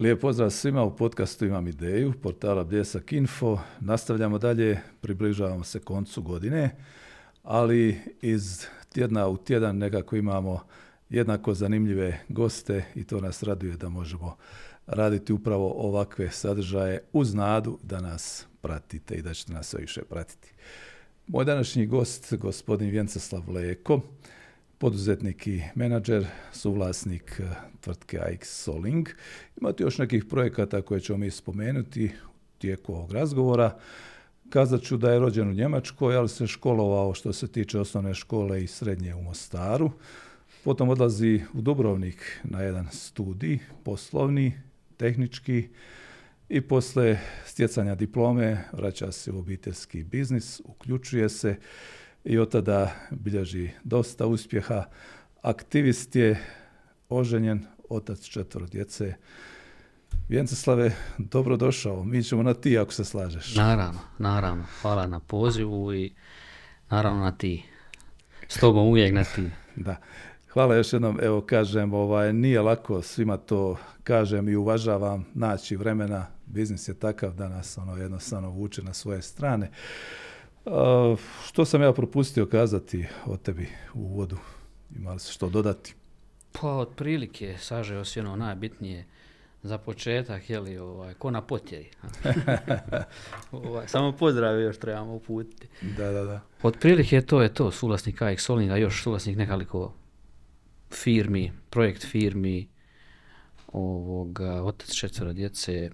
Lijep pozdrav svima, u podcastu Imam ideju, portala Bljesak.info. Nastavljamo dalje, približavamo se koncu godine, ali iz tjedna u tjedan nekako imamo jednako zanimljive goste i to nas raduje da možemo raditi upravo ovakve sadržaje uz nadu da nas pratite i da ćete nas sve više pratiti. Moj današnji gost, gospodin Vjenceslav Leko, poduzetnik i menadžer, suvlasnik tvrtke AXO-Link. Imate još nekih projekata koje ćemo mi spomenuti tijekom ovog razgovora. Kazat ću da je rođen u Njemačkoj, ali se školovao što se tiče osnovne škole i srednje u Mostaru. Potom odlazi u Dubrovnik na jedan studij, poslovni, tehnički, i posle stjecanja diplome vraća se u obiteljski biznis, uključuje se i od tada bilježi dosta uspjeha. Aktivist je, oženjen, otac 4 djece. Vjenceslave, dobrodošao. Mi ćemo na ti ako se slažeš. Naravno. Hvala na pozivu i naravno na ti. S tobom uvijek na ti. Da. Hvala još jednom. Evo kažem, nije lako, svima to kažem i uvažavam, naći vremena. Biznis je takav da nas jednostavno vuče na svoje strane. Što sam ja propustio kazati o tebi u uvodu? Imali se što dodati? Pa, otprilike, sažeo si ono najbitnije za početak, ko na potjeri. Samo pozdrav još trebamo uputiti. Da. Otprilike to je suvlasnik AXO-Linka, još suvlasnik nekoliko firmi, projekt firmi, otac 4 djece,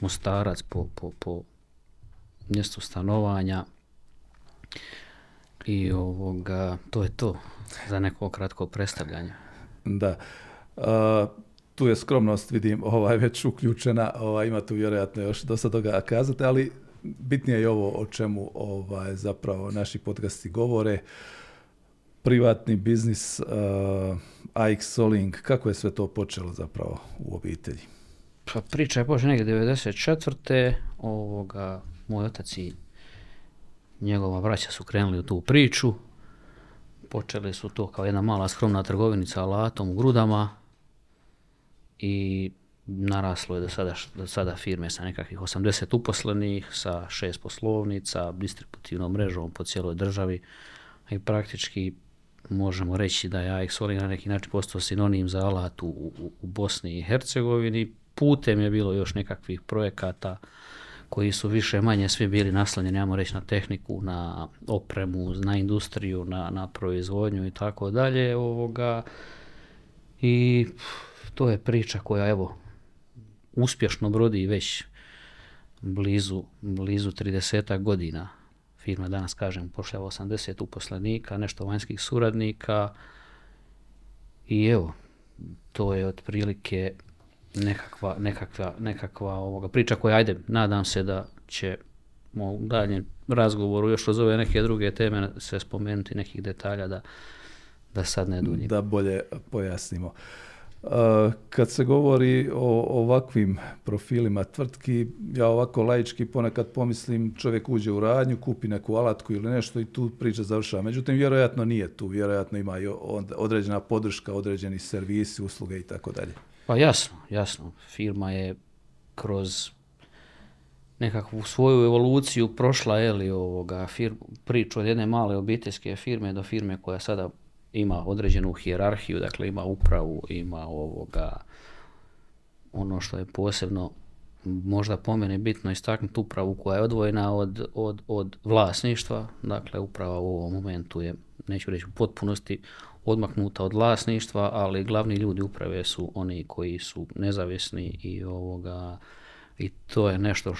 Mostarac po mjestu stanovanja. I to je to za neko kratko predstavljanje. Da. Tu je skromnost, vidim, već uključena, ima tu vjerojatno još dosta toga kazati, ali bitnije je ovo o čemu zapravo naši podcasti govore. Privatni biznis, AXO-Link, kako je sve to počelo zapravo u obitelji? Pa priča je počela negdje 1994. Moj otac i njegova braća su krenuli u tu priču. Počeli su to kao jedna mala skromna trgovinica alatom u Grudama i naraslo je do sada firme sa nekakvih 80 uposlenih, sa 6 poslovnica, distributivnom mrežom po cijeloj državi. I praktički možemo reći da je AXO-Link na neki način postao sinonim za alat u Bosni i Hercegovini. Putem je bilo još nekakvih projekata koji su više manje svi bili naslanjeni, ajmo reći, na tehniku, na opremu, na industriju, na proizvodnju i tako dalje. I to je priča koja uspješno brodi već blizu 30 godina. Firma danas, kažem, pošljava 80 uposlenika, nešto vanjskih suradnika i to je otprilike nekakva priča koja, nadam se da će u daljem razgovoru još kroz ove neke druge teme se spomenuti nekih detalja da sad ne duljim. Da bolje pojasnimo. Kad se govori o ovakvim profilima tvrtki, ja ovako laički ponekad pomislim, čovjek uđe u radnju, kupi neku alatku ili nešto i tu priča završava. Međutim, vjerojatno nije tu, vjerojatno ima i određena podrška, određeni servisi, usluge i tako dalje. Pa jasno. Firma je kroz nekakvu svoju evoluciju prošla priču od jedne male obiteljske firme do firme koja sada ima određenu hijerarhiju, dakle ima upravu, ima ono što je posebno možda po meni bitno istaknuti, upravu koja je odvojena od vlasništva. Dakle, uprava u ovom momentu je, neću reći u potpunosti, odmaknuta od vlasništva, ali glavni ljudi uprave su oni koji su nezavisni i to je nešto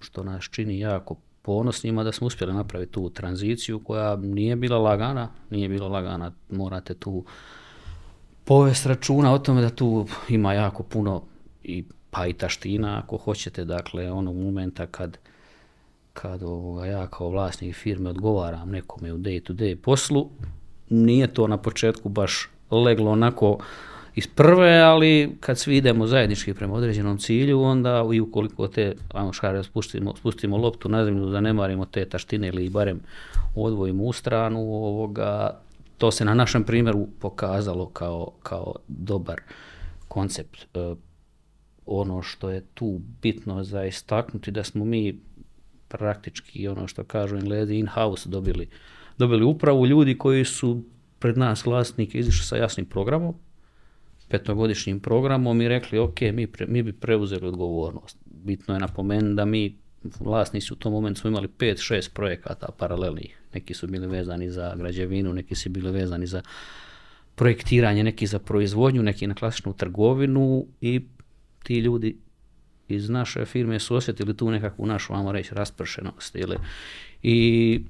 što nas čini jako ponosnima da smo uspjeli napraviti tu tranziciju koja nije bila lagana, morate tu povesti računa o tome da tu ima jako puno i taština ako hoćete, dakle onog momenta kad ja kao vlasnik firme odgovaram nekome u day to day poslu, nije to na početku baš leglo onako iz prve, ali kad svi idemo zajednički prema određenom cilju, onda i ukoliko spustimo loptu na zemlju, zanemarimo te taštine ili barem odvojimo u stranu, to se na našem primjeru pokazalo kao dobar koncept. ono što je tu bitno za istaknuti, da smo mi praktički, ono što kažu Englezi, in-house dobili upravu, ljudi koji su pred nas vlasnike izišli sa jasnim programom, petogodišnjim programom, i rekli ok, mi bi preuzeli odgovornost. Bitno je napomenuti da mi vlasnici u tom momentu smo imali 5-6 projekata paralelnih. Neki su bili vezani za građevinu, neki su bili vezani za projektiranje, neki za proizvodnju, neki na klasičnu trgovinu, i ti ljudi iz naše firme su osjetili tu nekakvu našu, vamo reći, raspršenost. I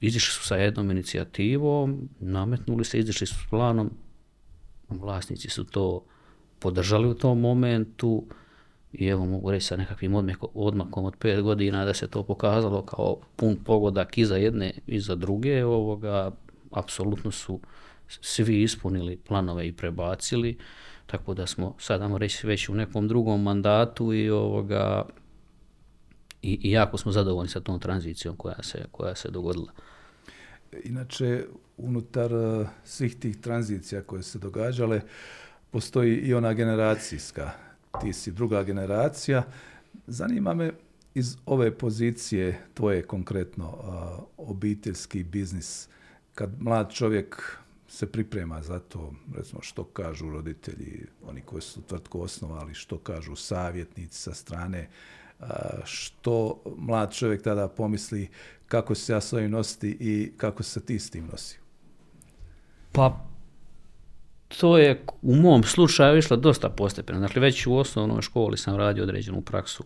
izišli su sa jednom inicijativom, nametnuli se, izišli su s planom, vlasnici su to podržali u tom momentu i evo mogu reći sa nekakvim odmakom od 5 godina da se to pokazalo kao pun pogodak i za jedne i za druge. Apsolutno su svi ispunili planove i prebacili, tako da smo sad, ajmo reći, već u nekom drugom mandatu i jako smo zadovoljni sa tom tranzicijom koja se dogodila. Inače, unutar svih tih tranzicija koje se događale, postoji i ona generacijska. Ti si druga generacija. Zanima me iz ove pozicije tvoje konkretno, obiteljski biznis, kad mlad čovjek se priprema za to, recimo što kažu roditelji, oni koji su tvrtku osnovali, što kažu savjetnici sa strane, što mlad čovjek tada pomisli, kako se ja s ovim nositi i kako se ti s tim nosi? Pa, to je u mom slučaju išlo dosta postepeno. Dakle, već u osnovnoj školi sam radio određenu praksu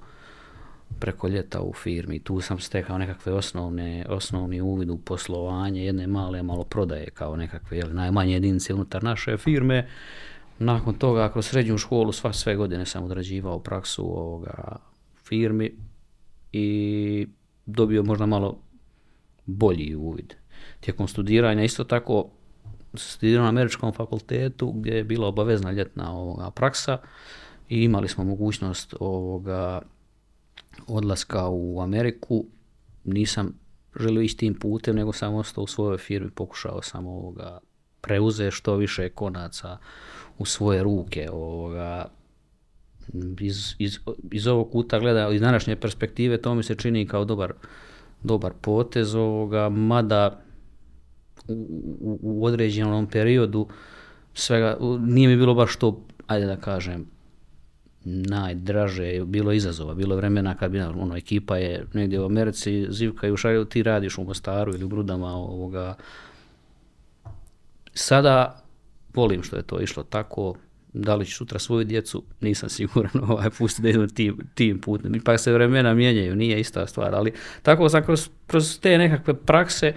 preko ljeta u firmi. Tu sam stekao nekakve osnovni uvid u poslovanje jedne malo prodaje kao nekakve najmanje jedinice unutar naše firme. Nakon toga, kroz srednju školu, sve godine sam odrađivao praksu firmi i dobio možda malo bolji uvid. Tijekom studiranja isto tako studirao na Američkom fakultetu gdje je bila obavezna ljetna praksa i imali smo mogućnost odlaska u Ameriku. Nisam želio ići tim putem, nego sam ostao u svojoj firmi, pokušao sam preuze što više konaca u svoje ruke. Iz ovog kuta gleda, iz današnje perspektive, to mi se čini kao dobar potez, mada u određenom periodu svega nije mi bilo baš to, ajde da kažem, najdraže je bilo izazova, bilo vremena kad bi ekipa je negdje u Americi, zivka i u šalju, ti radiš u Mostaru ili u Brudama. Sada volim što je to išlo tako. Da li ću sutra svoju djecu, nisam siguran, pustiti da idem tim putem. Ipak se vremena mijenjaju, nije ista stvar, ali tako sam kroz te nekakve prakse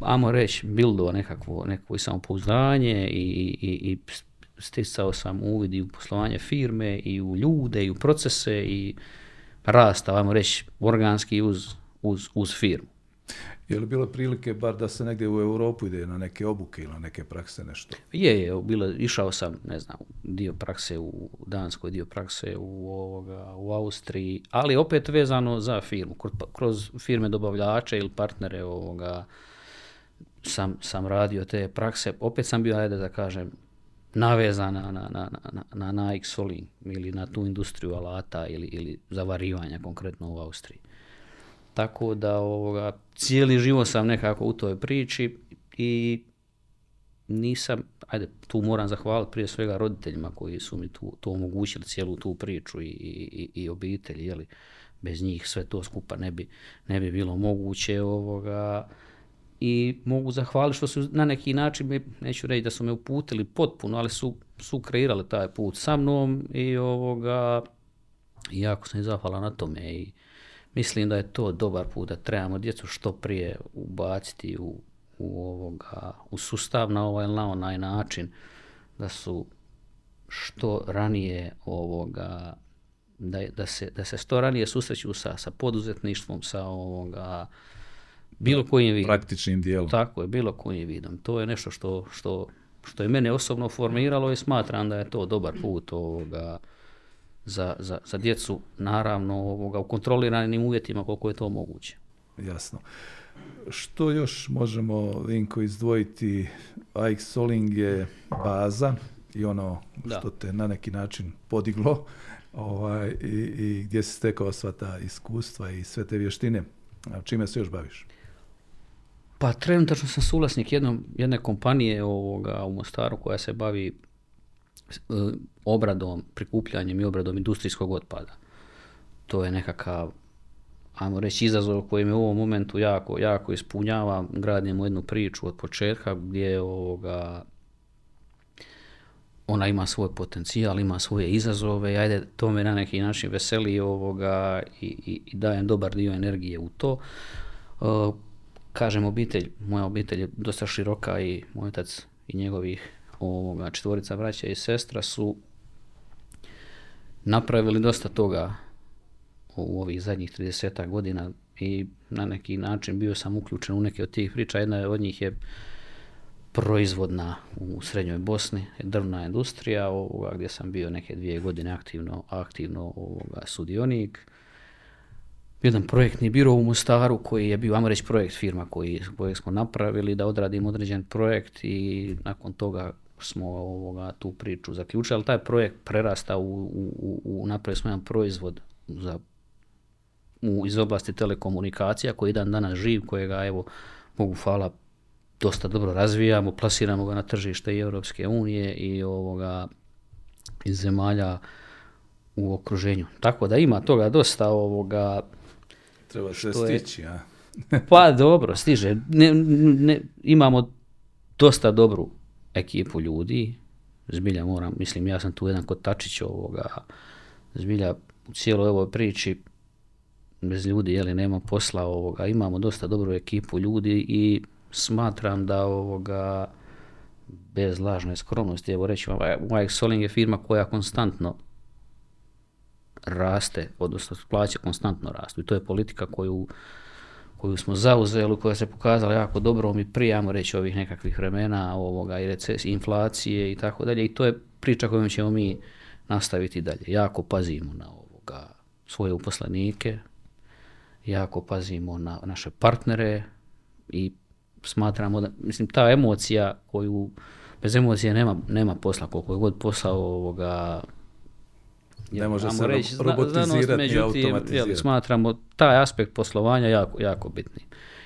ajmo reći, buildo nekakvo samopouzdanje i sticao sam uvid i u poslovanje firme i u ljude i u procese i rasta, ajmo reći, organski uz firmu. Je li bilo prilike bar da se negdje u Europu ide na neke obuke ili na neke prakse nešto? Je, išao sam, ne znam, dio prakse u Danskoj, dio prakse u Austriji, ali opet vezano za firmu, kroz firme dobavljače ili partnere sam radio te prakse. Opet sam bio, ajde da kažem, navezan na AXO-Link ili na tu industriju alata ili zavarivanja konkretno u Austriji. Tako da cijeli život sam nekako u toj priči i nisam, tu moram zahvaliti prije svega roditeljima koji su mi to omogućili, cijelu tu priču i obitelji, bez njih sve to skupa ne bi bilo moguće. I mogu zahvaliti što su na neki način, neću reći da su me uputili potpuno, ali su kreirali taj put sa mnom i jako sam i zahvalan na tome. I mislim da je to dobar put, da trebamo djecu što prije ubaciti u sustav na ovaj ili na onaj način, da su što ranije da se što ranije susreću sa poduzetništvom, sa bilo kojim vidom. Praktičnim dijelom. Tako je, bilo kojim vidom. To je nešto što je mene osobno formiralo i smatram da je to dobar put za djecu, naravno, u kontroliranim uvjetima koliko je to moguće. Jasno. Što još možemo, Vinko, izdvojiti? AXO-Link je baza i ono što te na neki način podiglo i gdje si stekao sva ta iskustva i sve te vještine. A čime se još baviš? Pa trenutačno sam suvlasnik jedne kompanije u Mostaru koja se bavi obradom, prikupljanjem i obradom industrijskog otpada. To je nekakav, ajmo reći, izazov koji me u ovom momentu jako, jako ispunjava. Gradimo jednu priču od početka gdje ona ima svoj potencijal, ima svoje izazove. Ajde, to me na neki način veseli i dajem dobar dio energije u to. Kažem, moja obitelj je dosta široka i moj otac i njegovih četvorica braća i sestra su napravili dosta toga u ovih zadnjih 30 godina i na neki način bio sam uključen u neke od tih priča. Jedna od njih je proizvodna u Srednjoj Bosni, drvna industrija, gdje sam bio neke 2 godine aktivno sudionik. Jedan projektni biro u Mostaru koji je bio, ajmo reći, projekt firma koji smo napravili da odradimo određen projekt i nakon toga smo tu priču zaključili, ali taj projekt prerasta napravili smo jedan proizvod iz oblasti telekomunikacija koji je dan danas živ, kojega Bogu hvala dosta dobro razvijamo, plasiramo ga na tržište i Europske unije i iz zemalja u okruženju. Tako da ima toga dosta Treba se stići, a? Pa dobro, stiže. Ne, imamo dosta dobru ekipu ljudi. Zbilja ja sam tu jedan kotačić zbilja u cijeloj ovoj priči bez ljudi, nema posla imamo dosta dobru ekipu ljudi i smatram da bez lažne skromnosti, reći vam, AXO-Link je firma koja konstantno raste, odnosno plaće konstantno rastu i to je politika koju smo zauzeli, koja se pokazala jako dobro, mi prijamo reći ovih nekakvih vremena i recesije, inflacije i tako dalje i to je priča kojom ćemo mi nastaviti dalje. Jako pazimo na svoje uposlenike, jako pazimo na naše partnere i smatramo da, ta emocija koju, bez emocije nema posla, koliko je god posao ne može se robotizirati i automatizirati. Smatramo taj aspekt poslovanja jako, jako bitni.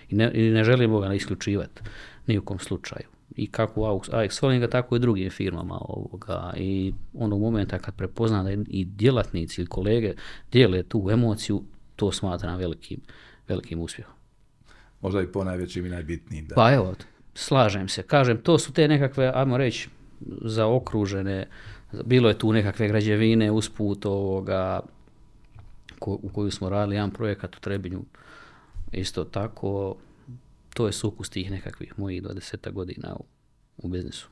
I ne želimo ga isključivati ni u kom slučaju. I kako u AXO-Linga, tako i drugim firmama. I onog momenta kad prepoznam da i djelatnici ili kolege dijele tu emociju, to smatram velikim uspjehom. Možda i ponajvećim i najbitnijim. Da. Pa evo, slažem se. Kažem, to su te nekakve, ajmo reći, zaokružene. Bilo je tu nekakve građevine usput u koju smo radili jedan projekat u Trebinju. Isto tako, to je sukus tih nekakvih mojih 20 godina u biznisu.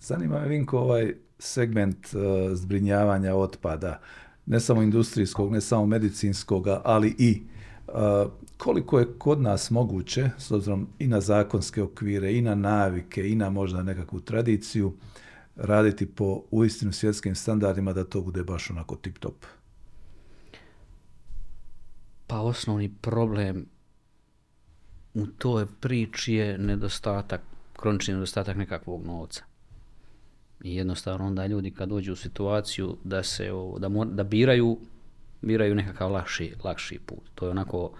Zanima me, Vinko, ovaj segment zbrinjavanja otpada, ne samo industrijskog, ne samo medicinskoga, ali i koliko je kod nas moguće, s obzirom i na zakonske okvire, i na navike, i na možda nekakvu tradiciju, raditi po uistinu svjetskim standardima da to bude baš onako tip top? Pa osnovni problem u toj priči je kronični nedostatak nekakvog novca. I jednostavno onda ljudi kad dođu u situaciju da biraju nekakav lakši put. To je onako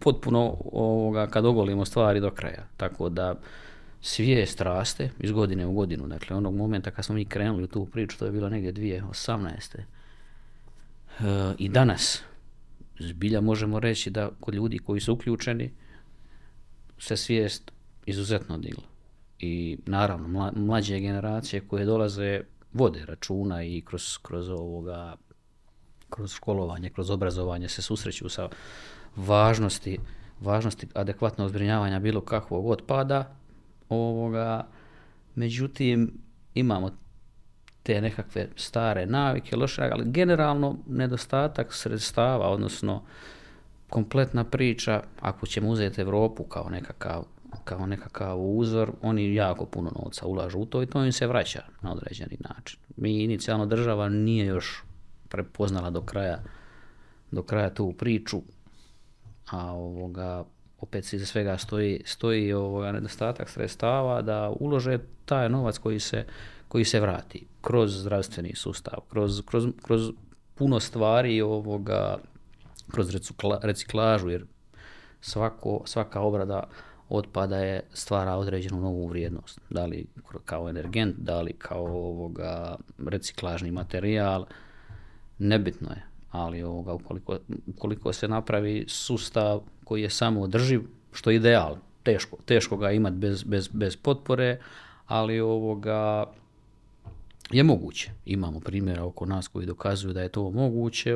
potpuno kad ogolimo stvari do kraja. Tako da svijest raste iz godine u godinu. Dakle, onog momenta kad smo mi krenuli u tu priču, to je bilo negdje 2018. I danas zbilja možemo reći da kod ljudi koji su uključeni se svijest izuzetno digla. I naravno, mlađe generacije koje dolaze vode računa i kroz školovanje, kroz obrazovanje se susreću sa važnosti adekvatnog zbrinjavanja bilo kakvog otpada. Međutim, imamo te nekakve stare navike, loše, ali generalno nedostatak sredstava, odnosno kompletna priča, ako ćemo uzeti Europu kao nekakav uzor, oni jako puno novca ulažu u to i to im se vraća na određeni način. Mi inicijalno država nije još prepoznala do kraja tu priču, a opet se iza svega stoji nedostatak sredstava da ulože taj novac koji se, koji se vrati kroz zdravstveni sustav, kroz puno stvari, kroz reciklažu, jer svaka obrada otpada je stvara određenu novu vrijednost. Da li kao energent, da li kao reciklažni materijal, nebitno je. Ali ukoliko se napravi sustav koji je samoodrživ, što je ideal, teško ga imati bez potpore, ali je moguće. Imamo primjera oko nas koji dokazuju da je to moguće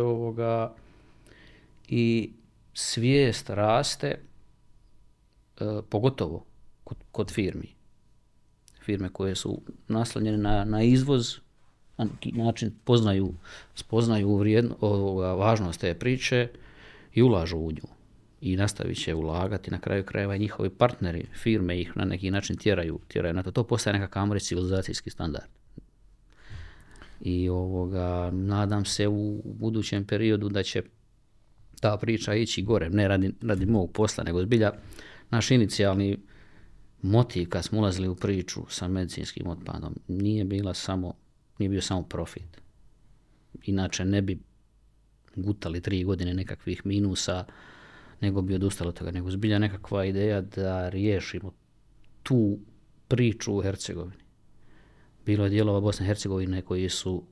i svijest raste, pogotovo kod firmi. Firme koje su naslonjene na izvoz, na neki način spoznaju važnost te priče i ulažu u nju. I nastavit će ulagati, na kraju krajeva i njihovi partneri, firme ih na neki način tjeraju na to. To postaje nekakav civilizacijski standard. I nadam se u budućem periodu da će ta priča ići gore, ne radi mog posla, nego zbilja naš inicijalni motiv kad smo ulazili u priču sa medicinskim otpadom nije bio samo profit. Inače ne bi gutali 3 godine nekakvih minusa, nego bi odustalo toga, nego zbilja nekakva ideja da riješimo tu priču u Hercegovini. Bilo je dijelova Bosne i Hercegovine koji su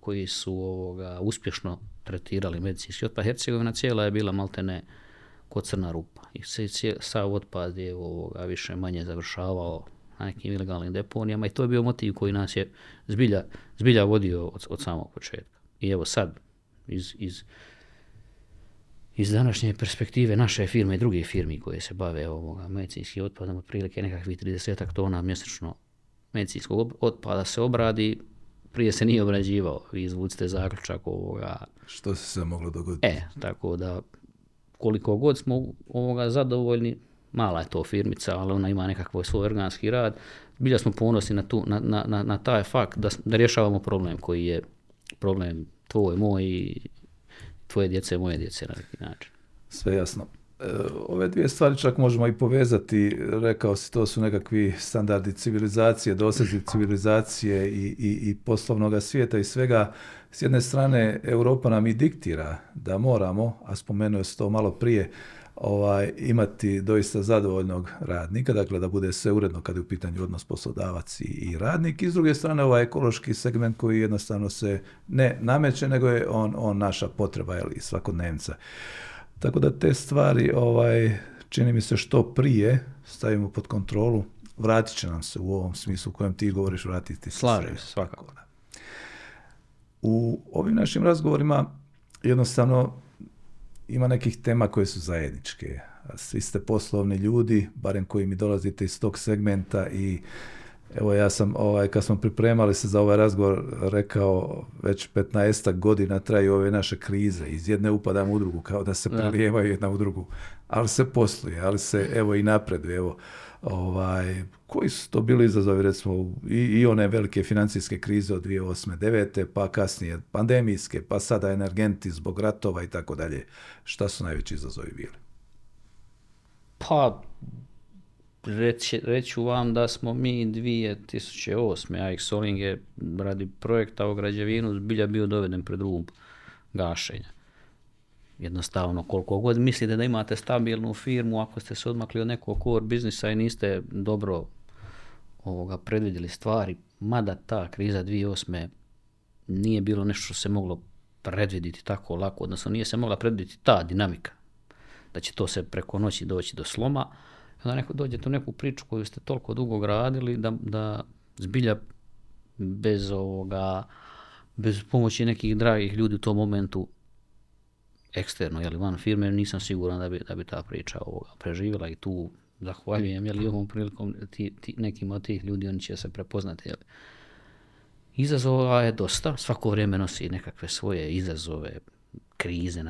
uspješno tretirali medicinski otpad. Hercegovina cijela je bila maltene ko crna rupa. I sav otpad je više manje završavao na nekim ilegalnim deponijama i to je bio motiv koji nas je zbilja vodio od samog početka. I evo sad, iz današnje perspektive naše firme i druge firmi koje se bave medicinskim otpadom, otprilike nekakvih 30 tona mjesečno medicinskog otpada se obradi, prije se nije obrađivao. Vi izvucite zaključak što se sve moglo dogoditi. Tako da koliko god smo zadovoljni, mala je to firmica, ali ona ima nekakav svoj organski rad. Bilja smo ponosni na taj fakt da rješavamo problem koji je problem tvoj, moj, tvoje djece, moje djece na neki način. Sve jasno. Ove dvije stvari čak možemo i povezati, rekao si to su nekakvi standardi civilizacije, dosezi civilizacije i poslovnog svijeta i svega. S jedne strane Europa nam i diktira da moramo, a spomenuo se to malo prije, imati doista zadovoljnog radnika, dakle da bude sve uredno kad je u pitanju odnos poslodavac i radnik. I s druge strane ovaj ekološki segment koji jednostavno se ne nameće, nego je on naša potreba ili svakodnevnica. Tako da te stvari, čini mi se što prije stavimo pod kontrolu, vratit će nam se u ovom smislu u kojem ti govoriš vratiti. Slažem se, svakako. U ovim našim razgovorima jednostavno ima nekih tema koje su zajedničke. Svi ste poslovni ljudi, barem koji mi dolazite iz tog segmenta i evo ja sam, kad smo pripremali se za ovaj razgovor, rekao već 15 godina traju ove naše krize. Iz jedne upadamo u drugu, kao da se prelijevaju jedna u drugu. Ali se posluje, ali se i napreduje. Koji su to bili izazovi, recimo, i one velike financijske krize od 2008. 2009. pa kasnije pandemijske, pa sada energenti zbog ratova i tako dalje. Šta su najveći izazovi bili? Pa... Reću vam da smo mi 2008. AXO-Link je radi projekta o građevinu zbilja bio doveden pred rub gašenja. Jednostavno, koliko god mislite da imate stabilnu firmu, ako ste se odmakli od nekog core biznisa i niste dobro predvidjeli stvari, mada ta kriza 2008. nije bilo nešto što se moglo predvidjeti tako lako, odnosno nije se mogla predvidjeti ta dinamika, da će to se preko noći doći do sloma. Onda dođete u neku priču koju ste toliko dugo gradili da zbilja bez pomoći nekih dragih ljudi u tom momentu eksterno, van firme, nisam siguran da bi ta priča preživjela i tu zahvaljujem ovom prilikom nekim od tih ljudi, oni će se prepoznati. Izazova je dosta, svako vrijeme nosi nekakve svoje izazove, krize,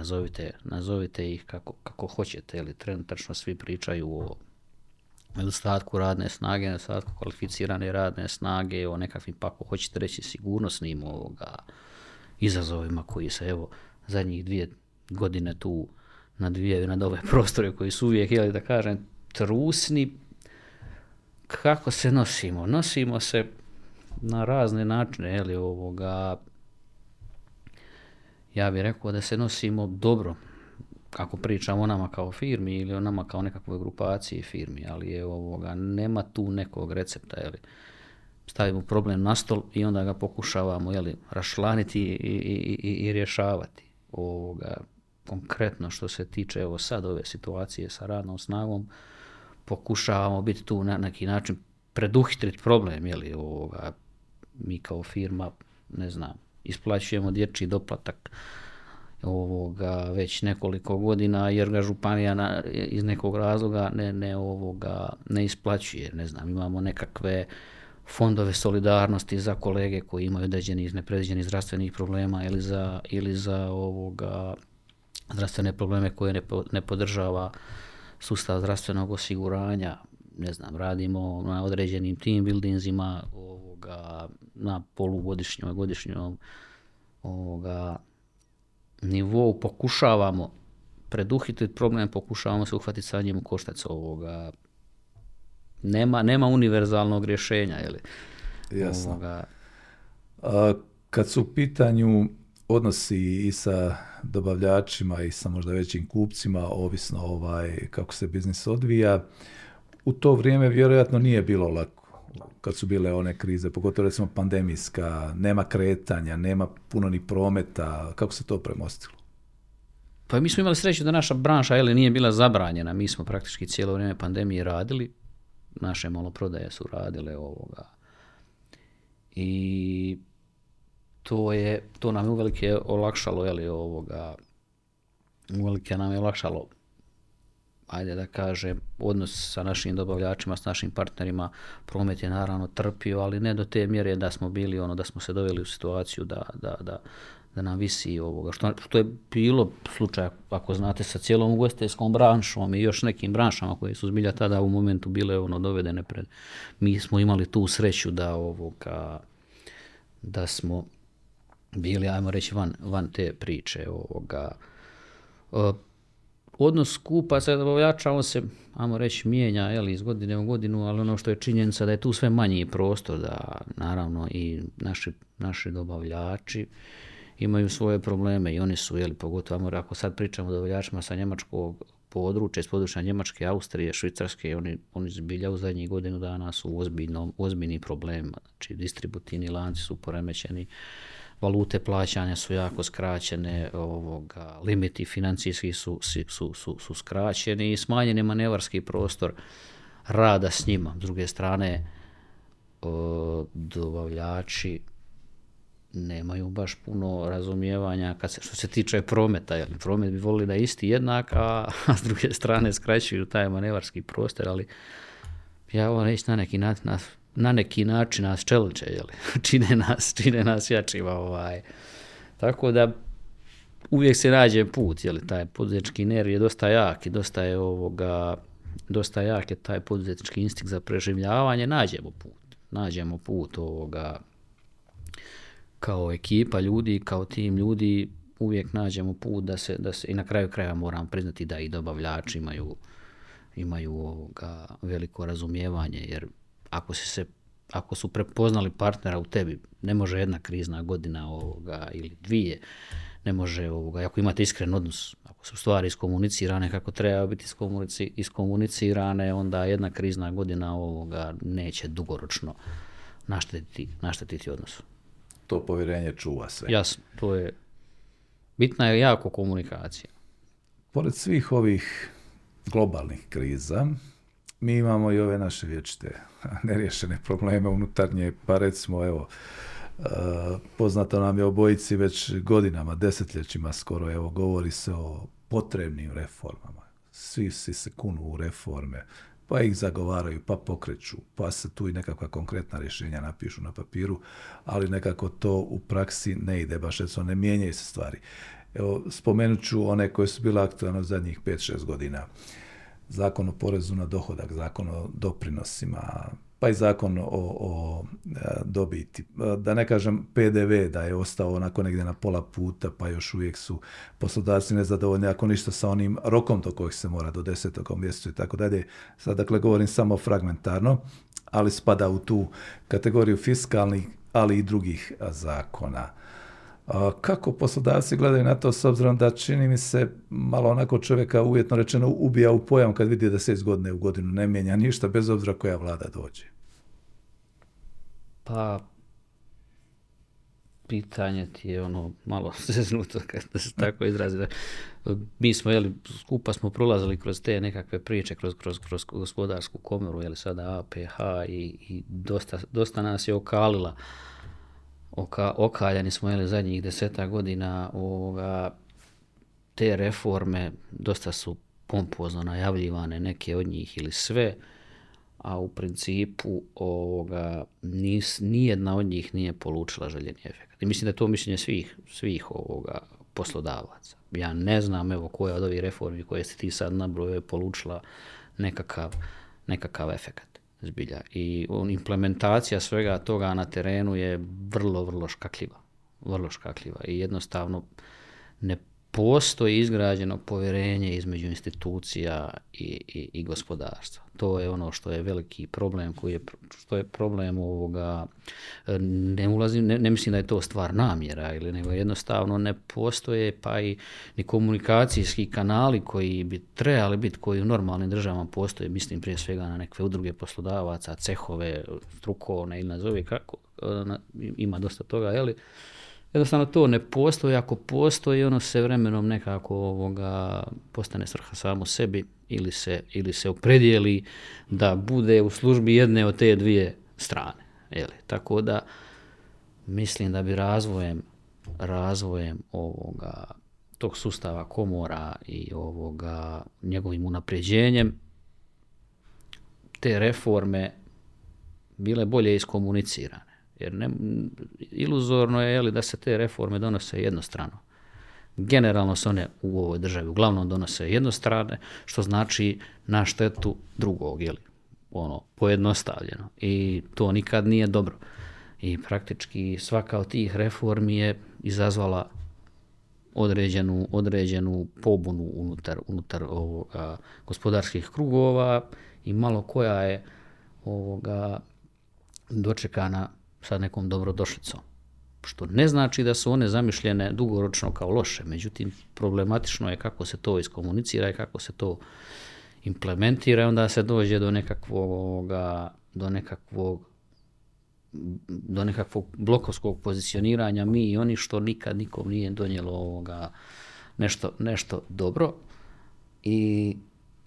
nazovite ih kako hoćete, trenutačno svi pričaju o nedostatku radne snage, nedostatku kvalificirane radne snage, o nekakvim, pa ako hoćete reći, sigurnosnim izazovima koji se zadnjih 2 godine tu nadvijaju nad ove prostore koji su uvijek, da kažem, trusni. Kako se nosimo? Nosimo se na razne načine, ja bih rekao da se nosimo dobro, kako pričamo o nama kao firmi ili o nama kao nekakvoj grupaciji firmi, ali je nema tu nekog recepta, stavimo problem na stol i onda ga pokušavamo rašlaniti i rješavati. Konkretno što se tiče sad ove situacije sa radnom snagom, pokušavamo biti tu na neki način preduhitriti problem, mi kao firma, isplaćujemo dječji doplatak već nekoliko godina jer ga županija iz nekog razloga ne isplaćuje, imamo nekakve fondove solidarnosti za kolege koji imaju određenih nepredviđenih zdravstvenih problema ili za zdravstvene probleme koje ne podržava sustav zdravstvenog osiguranja. Radimo na određenim team buildingsima, na polugodišnjoj, godišnjom nivou, pokušavamo preduhitriti problem, pokušavamo se uhvatiti sa njim u koštac. Nema univerzalnog rješenja. Jasno. Kad su u pitanju odnosi i sa dobavljačima i sa možda većim kupcima, ovisno kako se biznis odvija, u to vrijeme vjerojatno nije bilo lako kad su bile one krize, pogotovo recimo pandemijska, nema kretanja, nema puno ni prometa. Kako se to premostilo? Pa mi smo imali sreću da naša branša nije bila zabranjena. Mi smo praktički cijelo vrijeme pandemije radili, naše maloprodaje su radile i to nam je uvelike olakšalo, uvelike nam je olakšalo, odnos sa našim dobavljačima, s našim partnerima. Promet je naravno trpio, ali ne do te mjere da smo bili, da smo se doveli u situaciju da nam visi što je bilo slučaj, ako znate, sa cijelom ugostiteljskom branšom i još nekim branšama koje su zbilja tada u momentu bile dovedene pred. Mi smo imali tu sreću da smo bili, ajmo reći, van te priče. Odnos kupaca i dobavljača, on se, ajmo reći, mijenja iz godine u godinu, ali ono što je činjenica da je tu sve manji prostor, da naravno i naši dobavljači imaju svoje probleme i oni su, pogotovo, ako sad pričamo o dobavljačima sa njemačkog područja, s područja Njemačke, Austrije, Švicarske, oni zbilja u zadnjih godinu dana su u ozbiljnim problemima. Znači, distributivni lanci su poremećeni, valute plaćanja su jako skraćene, limiti financijski su skraćeni i smanjen je manevarski prostor rada s njima. S druge strane, dobavljači nemaju baš puno razumijevanja što se tiče prometa. Promet bi volili da je isti jednak, a s druge strane skraćuju taj manevarski prostor, ali ja reći na neki način nas challenge, čine nas jačima. Tako da uvijek se nađe put, taj poduzetnički nerv je dosta jak i dosta jak je taj poduzetnički instinkt za preživljavanje. Nađemo put kao ekipa ljudi, kao tim ljudi, uvijek nađemo put da se i na kraju kraja moram priznati da i dobavljači imaju veliko razumijevanje, jer ako su prepoznali partnera u tebi, ne može jedna krizna godina ili dvije, ne može, ako imate iskren odnos, ako su stvari iskomunicirane kako treba biti iskomunicirane, onda jedna krizna godina neće dugoročno naštetiti odnosu. To povjerenje čuva sve. Jasno, to je, bitna je jako komunikacija. Pored svih ovih globalnih kriza, mi imamo i ove naše vječite nerješene probleme unutarnje, pa recimo, poznato nam je obojici već godinama, desetljećima skoro, govori se o potrebnim reformama. Svi se kunu u reforme, pa ih zagovaraju, pa pokreću, pa se tu i nekakva konkretna rješenja napišu na papiru, ali nekako to u praksi ne ide baš, recimo ne mijenjaju se stvari. Spomenut ću one koje su bile aktualne od zadnjih 5-6 godina. Zakon o porezu na dohodak, zakon o doprinosima, pa i zakon o dobiti. Da ne kažem PDV, da je ostao onako negdje na pola puta, pa još uvijek su poslodavci nezadovoljni ako ništa sa onim rokom do kojeg se mora, do 10. mjeseca i tako dalje. Sad, dakle, govorim samo fragmentarno, ali spada u tu kategoriju fiskalnih, ali i drugih zakona. Kako poslodavci gledaju na to, s obzirom da čini mi se malo onako čovjeka uvjetno rečeno ubija u pojam kad vidi da se iz godine u godinu ne mijenja ništa, bez obzira koja vlada dođe? Pa, pitanje ti je ono malo zeznuto kada se tako izrazi. Mi smo, skupa smo prolazili kroz te nekakve priče, kroz Gospodarsku komoru, sada APH i dosta nas je okalila. Okaljani smo zadnjih 10 godina te reforme, dosta su pompozno najavljivane neke od njih ili sve, a u principu nijedna od njih nije polučila željeni efekt. I mislim da je to mišljenje svih poslodavaca. Ja ne znam koja od ovih reformi koje si ti sad nabrojao je polučila nekakav efekt. Zbilja. I implementacija svega toga na terenu je vrlo, vrlo škakljiva. Vrlo škakljiva i jednostavno ne postoji izgrađeno povjerenje između institucija i gospodarstva. To je ono što je veliki problem, što je problem ne mislim da je to stvar namjera, nego jednostavno ne postoje pa i ni komunikacijski kanali koji bi trebali biti, koji u normalnim državama postoje, mislim prije svega na nekakve udruge poslodavaca, cehove, strukovne ili nazovi kako, ima dosta toga, jednostavno to ne postoji, ako postoji, ono se vremenom nekako postane svrha samo sebi ili se opredijeli da bude u službi jedne od te dvije strane. Tako da mislim da bi razvojem tog sustava komora i njegovim unapređenjem te reforme bile bolje iskomunicirane. Jer iluzorno je da se te reforme donose jednostrano. Generalno se one u ovoj državi uglavnom donose jednostrane, što znači na štetu drugog, pojednostavljeno. I to nikad nije dobro. I praktički svaka od tih reformi je izazvala određenu pobunu unutar gospodarskih krugova i malo koja je dočekana sa nekom dobrodošlicom. Što ne znači da su one zamišljene dugoročno kao loše, međutim problematično je kako se to iskomunicira i kako se to implementira i onda se dođe do nekakvog blokovskog pozicioniranja mi i oni, što nikad nikom nije donijelo nešto dobro. I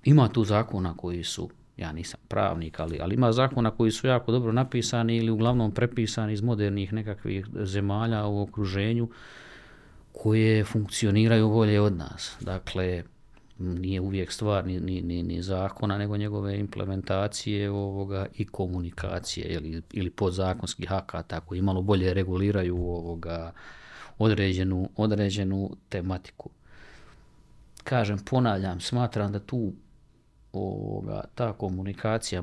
ima tu zakona koji su, ja nisam pravnik, ali ima zakona koji su jako dobro napisani ili uglavnom prepisani iz modernih nekakvih zemalja u okruženju koje funkcioniraju bolje od nas. Dakle, nije uvijek stvar ni zakona, nego njegove implementacije i komunikacije ili podzakonskih akata koji malo bolje reguliraju određenu tematiku. Kažem, ponavljam, smatram da tu ta komunikacija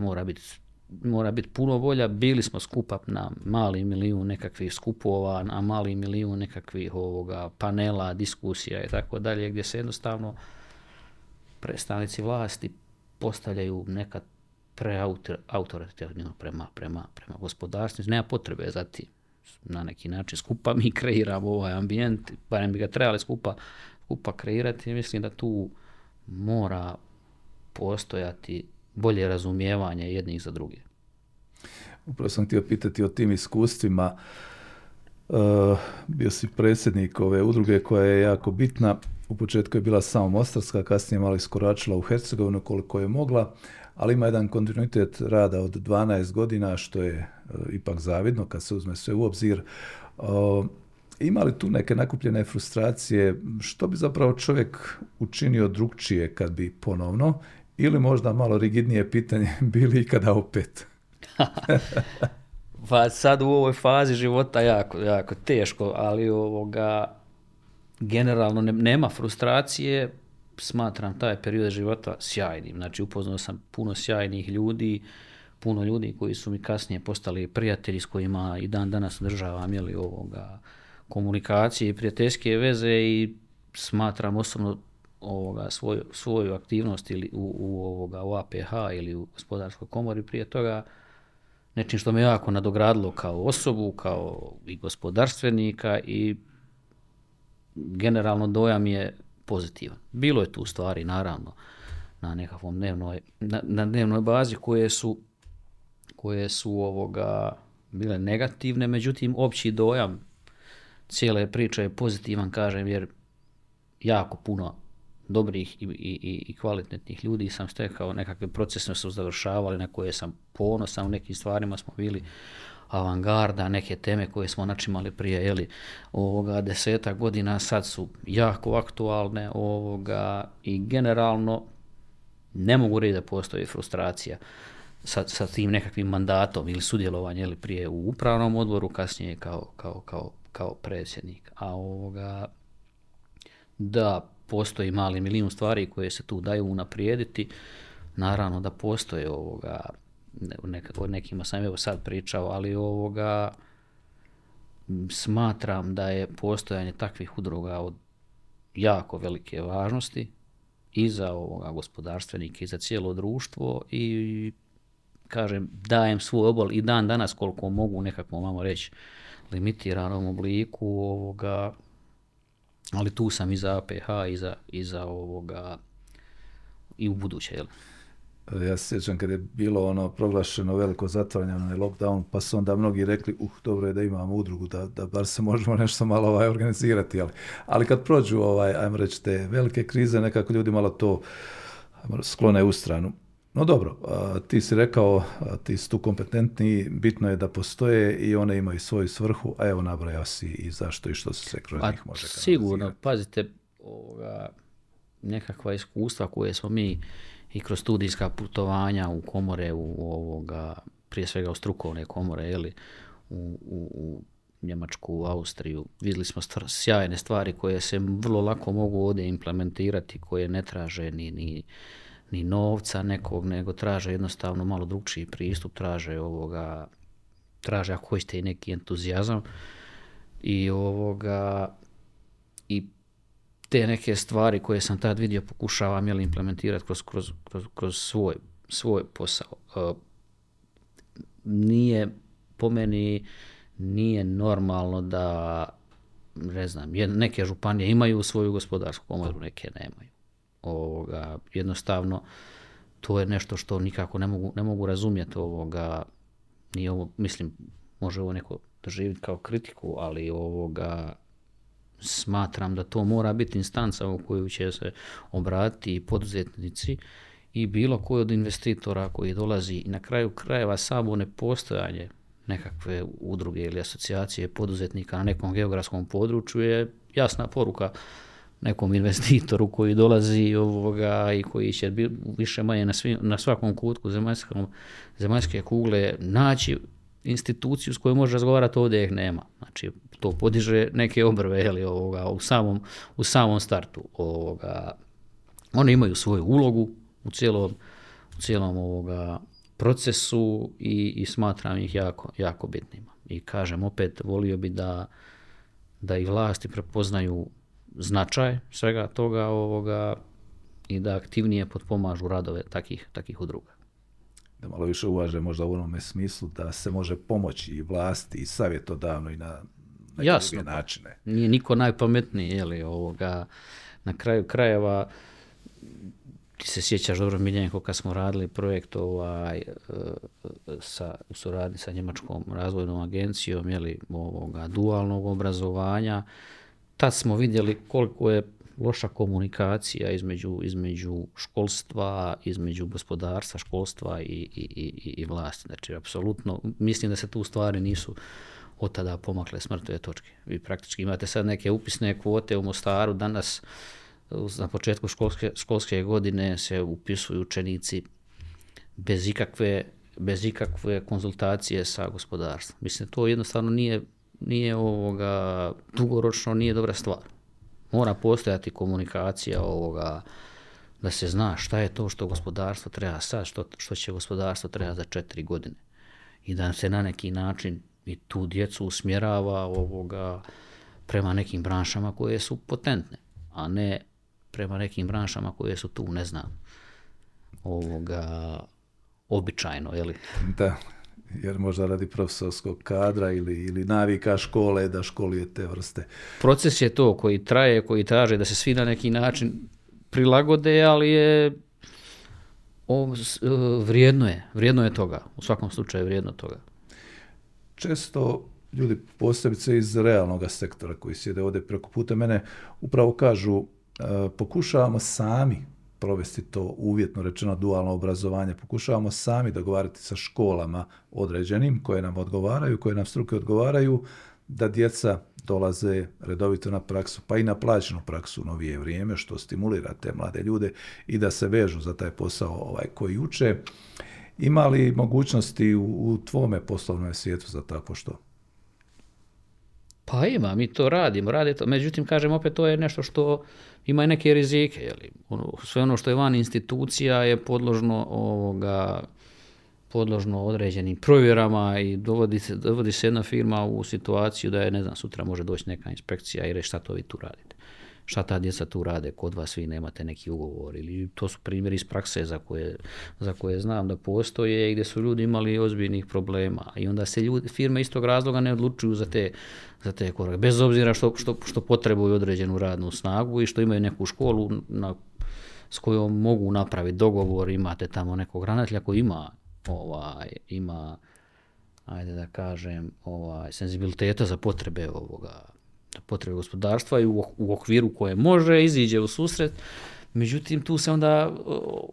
mora biti puno bolja. Bili smo skupa na mali milijun nekakvih skupova, na mali milijun nekakvih panela, diskusija i tako dalje, gdje se jednostavno predstavnici vlasti postavljaju nekad preautoritativno prema gospodarstvu. Nema potrebe za tim. Na neki način skupa mi kreiramo ovaj ambijent, barem bi ga trebali skupa kreirati. Mislim da tu mora postojati bolje razumijevanje jednih za druge. Upravo sam htio pitati o tim iskustvima. Bio si predsjednik ove udruge koja je jako bitna. U početku je bila samo mostarska, kasnije malo iskoračila u Hercegovinu koliko je mogla, ali ima jedan kontinuitet rada od 12 godina, što je ipak zavidno kad se uzme sve u obzir. Ima li tu neke nakupljene frustracije? Što bi zapravo čovjek učinio drugčije kad bi ponovno, ili možda malo rigidnije pitanje, bili ikada opet? Pa sad u ovoj fazi života jako, jako teško, ali generalno nema frustracije. Smatram taj period života sjajnim. Znači, upoznao sam puno sjajnih ljudi, puno ljudi koji su mi kasnije postali prijatelji s kojima i dan danas održavam komunikacije i prijateljske veze, i smatram osobno svoju aktivnost ili u APH ili u Gospodarskoj komori prije toga nečim što me jako nadogradilo kao osobu, kao i gospodarstvenika, i generalno dojam je pozitivan. Bilo je tu stvari, naravno, na nekakvom dnevnoj bazi koje su bile negativne, međutim opći dojam cijele priče je pozitivan, kažem, jer jako puno dobrih i kvalitetnih ljudi sam stekao, nekakve procesne su završavali na koje sam ponosan, u nekim stvarima smo bili avangarda, neke teme koje smo načimali prije 10 godina sad su jako aktualne i generalno ne mogu reći da postoji frustracija sa tim nekakvim mandatom ili sudjelovanje prije u upravnom odboru, kasnije kao predsjednik. A da postoji mali milijun stvari koje se tu daju unaprijediti, naravno da postoje o nekima sam evo sad pričao, ali smatram da je postojanje takvih udruga od jako velike važnosti i za gospodarstvenike i za cijelo društvo, i kažem, dajem svoj obol i dan danas koliko mogu, nekako vam reći, limitiranom obliku, ali tu sam i za APH i u buduće, jel? Ja se sjećam kad je bilo proglašeno veliko zatvaranje, lockdown, pa su onda mnogi rekli, dobro je da imamo udrugu, da bar se možemo nešto malo organizirati, ali kad prođu, ajmo reći, te velike krize, nekako ljudi malo to sklone u stranu. No dobro, ti si rekao, ti si tu kompetentniji, bitno je da postoje i one imaju svoju svrhu, a evo nabrajao si i zašto i što se kroz njih može kanalizirati. Sigurno, pazite, nekakva iskustva koje smo mi i kroz studijska putovanja u komore, prije svega u strukovne komore, u Njemačku, u Austriju, vidjeli smo sjajne stvari koje se vrlo lako mogu ovdje implementirati, koje ne traže ni novca nekog, nego traže jednostavno malo drugčiji pristup, traže ako hoćete i neki entuzijazam i i te neke stvari koje sam tad vidio pokušavam implementirati kroz svoj posao. Po meni nije normalno da neke županije imaju svoju gospodarsku komoru, neke nemaju. Jednostavno to je nešto što nikako ne mogu razumjeti. Nije ovo, mislim, može ovo neko doživjeti kao kritiku, ali smatram da to mora biti instanca u koju će se obratiti i poduzetnici i bilo koji od investitora koji dolazi, i na kraju krajeva samo nepostojanje nekakve udruge ili asocijacije poduzetnika na nekom geografskom području je jasna poruka nekom investitoru koji dolazi i koji će više manje na svakom kutku zemaljske kugle naći instituciju s kojom može razgovarati, ovdje ih nema. Znači, to podiže neke obrve u samom startu. Oni imaju svoju ulogu u cijelom procesu i smatram ih jako, jako bitnima. I kažem opet, volio bi da i vlasti prepoznaju značaj svega toga i da aktivnije potpomažu radove takvih udruga. Da malo više uvaže možda u onome smislu da se može pomoći i vlasti i savjetodavno i na neke druge načine. Nije niko najpametniji, na kraju krajeva, ti se sjećaš dobro, Miljenko, kad smo radili projekt u suradnji sa Njemačkom razvojnom agencijom dualnog obrazovanja. Tad smo vidjeli koliko je loša komunikacija između školstva, između gospodarstva, školstva i vlasti. Znači, apsolutno, mislim da se tu stvari nisu od tada pomakle s mrtve točke. Vi praktički imate sad neke upisne kvote u Mostaru. Danas, na početku školske godine, se upisuju učenici bez ikakve konzultacije sa gospodarstvom. Mislim, to jednostavno nije dugoročno, nije dobra stvar. Mora postojati komunikacija da se zna šta je to što gospodarstvo treba sad, što će gospodarstvo treba za 4 godine. I da se na neki način i tu djecu usmjerava prema nekim branšama koje su potentne, a ne prema nekim branšama koje su tu, ne znam, običajno, je li? Da. jer možda radi profesorskog kadra ili navika škole da školuje te vrste. Proces je to koji traje, koji traže da se svi na neki način prilagode, ali je vrijedno je toga, u svakom slučaju je vrijedno toga. Često ljudi, posebice iz realnog sektora koji sjede ovdje preko puta mene, upravo kažu pokušavamo sami provesti to uvjetno rečeno dualno obrazovanje, pokušavamo sami dogovarati sa školama određenim koje nam odgovaraju, koje nam struke odgovaraju, da djeca dolaze redovito na praksu, pa i na plaćenu praksu u novije vrijeme, što stimulira te mlade ljude i da se vežu za taj posao koji uče. Ima li mogućnosti u tvome poslovnom svijetu za tako što? Pa ima, mi to radimo. Međutim, kažem, opet to je nešto što ima neke rizike. Sve ono što je van institucija je podložno određenim provjerama i dovodi se jedna firma u situaciju da je, ne znam, sutra može doći neka inspekcija i reći šta to vi tu radite. Šta ta djeca tu rade, kod vas vi nemate neki ugovor, ili to su primjeri iz prakse za koje znam da postoje i gdje su ljudi imali ozbiljnih problema i onda se firme iz tog razloga ne odlučuju za te korake, bez obzira što potrebuju određenu radnu snagu i što imaju neku školu s kojom mogu napraviti dogovor, imate tamo nekog ravnatelja koji ima ajde da kažem senzibiliteta za potrebe potrebe gospodarstva i u okviru koje može, iziđe u susret. Međutim, tu se onda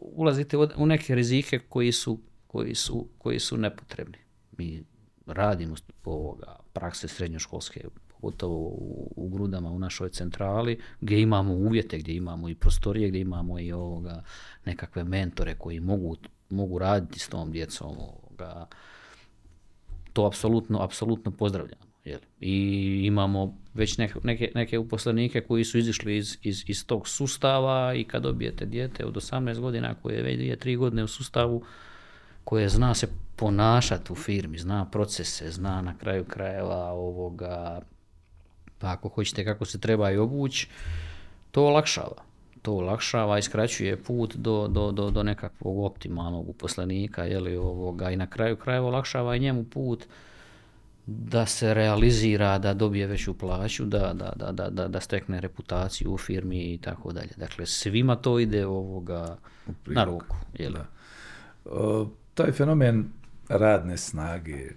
ulazite u neke rizike koji su nepotrebni. Mi radimo prakse srednjoškolske, pogotovo u Grudama, u našoj centrali, gdje imamo uvjete, gdje imamo i prostorije, gdje imamo i nekakve mentore koji mogu raditi s tom djecom. To apsolutno pozdravljam. I imamo već neke uposlenike koji su izišli iz tog sustava i kad dobijete dijete od 18 godina koje već 2-3 godine u sustavu, koje zna se ponašati u firmi, zna procese, zna na kraju krajeva pa ako hoćete kako se treba i obući, to olakšava i skraćuje put do nekakvog optimalnog uposlenika i na kraju krajeva olakšava i njemu put da se realizira, da dobije veću plaću, da stekne reputaciju u firmi i tako dalje. Dakle, svima to ide na ruku. Taj fenomen radne snage,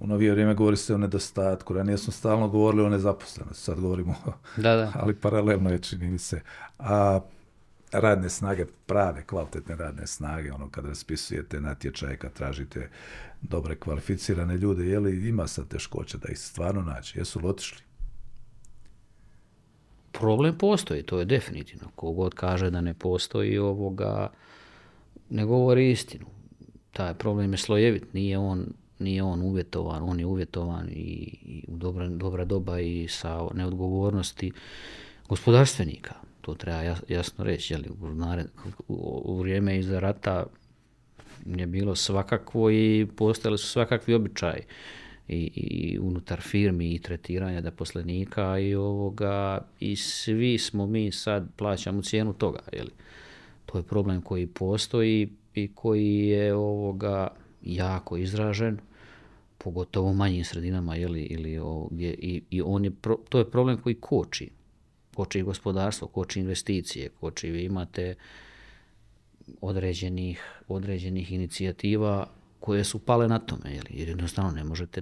u novije vrijeme govori se o nedostatku, ranije smo stalno govorili o nezaposlenosti, sad govorimo, ali paralelno je, čini mi se. A radne snage, prave, kvalitetne radne snage, kad raspisujete natječaje, kad tražite dobre kvalificirane ljude, je li ima sad teškoća da ih stvarno naći? Jesu li otišli? Problem postoji, to je definitivno. Kogod kaže da ne postoji ne govori istinu. Taj problem je slojevit, nije on uvjetovan, on je uvjetovan i u dobra doba i sa neodgovornosti gospodarstvenika. To treba jasno reći, u vrijeme iza rata je bilo svakakvo i postojali su svakakvi običaji i unutar firmi i tretiranja zaposlenika i svi smo mi sad plaćamo cijenu toga. To je problem koji postoji i koji je jako izražen, pogotovo u manjim sredinama to je problem koji koči gospodarstvo, koči investicije, vi imate određenih inicijativa koje su pale na tome, jer jednostavno ne možete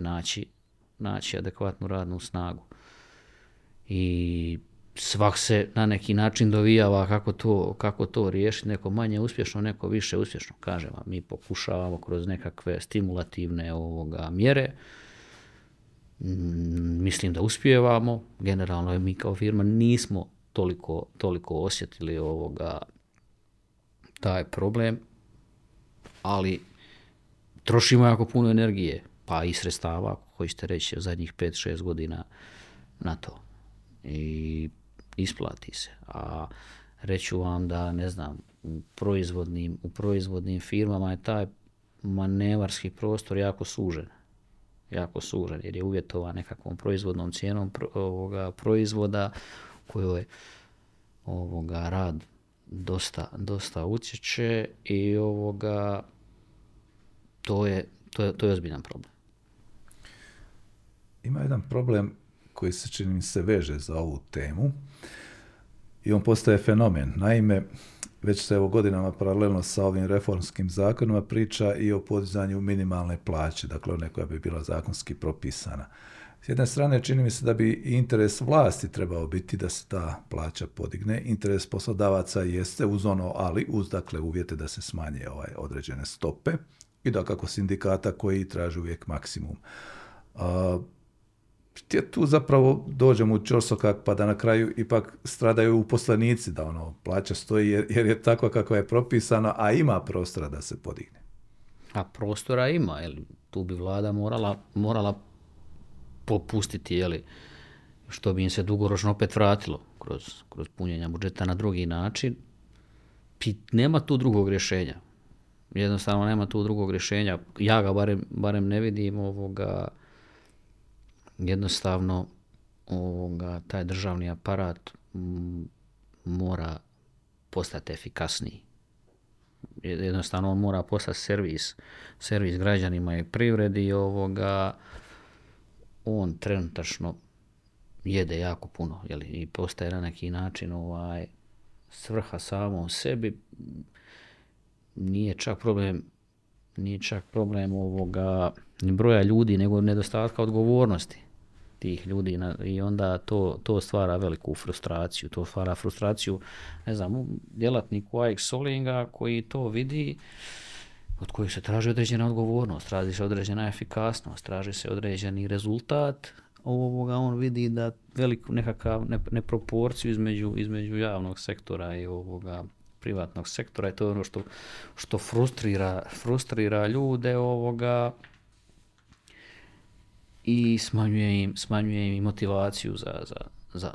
naći adekvatnu radnu snagu. I svak se na neki način dovijava kako to riješiti, neko manje uspješno, neko više uspješno. Kažem vam, mi pokušavamo kroz nekakve stimulativne mjere, mislim da uspijevamo, generalno mi kao firma nismo toliko osjetili taj problem, ali trošimo jako puno energije, pa i sredstava, ako hoćete reći, zadnjih 5-6 godina na to. I isplati se. A reću vam da, ne znam, u proizvodnim firmama je taj manevarski prostor jako sužen, jer je uvjetovan nekakvom proizvodnom cijenom proizvoda kojoj rad dosta utječe i To je ozbiljan problem. Ima jedan problem koji se čini mi se veže za ovu temu i on postaje fenomen. Naime, već se evo godinama paralelno sa ovim reformskim zakonima priča i o podizanju minimalne plaće, dakle one koja bi bila zakonski propisana. S jedne strane čini mi se da bi interes vlasti trebao biti da se ta plaća podigne, interes poslodavaca jeste uz ono ali, uz dakle uvjete da se smanje određene stope i da kako sindikata koji traže uvijek maksimum. Tu zapravo dođemo u ćorsokak pa da na kraju ipak stradaju uposlenici da plaća stoji jer je takva kakva je propisana, a ima prostora da se podigne. A prostora ima, tu bi vlada morala popustiti, što bi im se dugoročno opet vratilo kroz punjenja budžeta na drugi način. Nema tu drugog rješenja. Jednostavno nema tu drugog rješenja. Ja ga barem ne vidim jednostavno taj državni aparat mora postati efikasniji. Jednostavno on mora postati servis građanima i privredi. On trenutačno jede jako puno i postaje na neki način svrha samo u sebi. Nije čak problem broja ljudi, nego nedostatka odgovornosti tih ljudi i onda to stvara veliku frustraciju. To stvara frustraciju, djelatniku AXO-Linga koji to vidi, od kojih se traži određena odgovornost, traži se određena efikasnost, traži se određeni rezultat. On vidi da veliku neproporciju između javnog sektora i privatnog sektora, i to je ono što frustrira ljude i smanjuje im motivaciju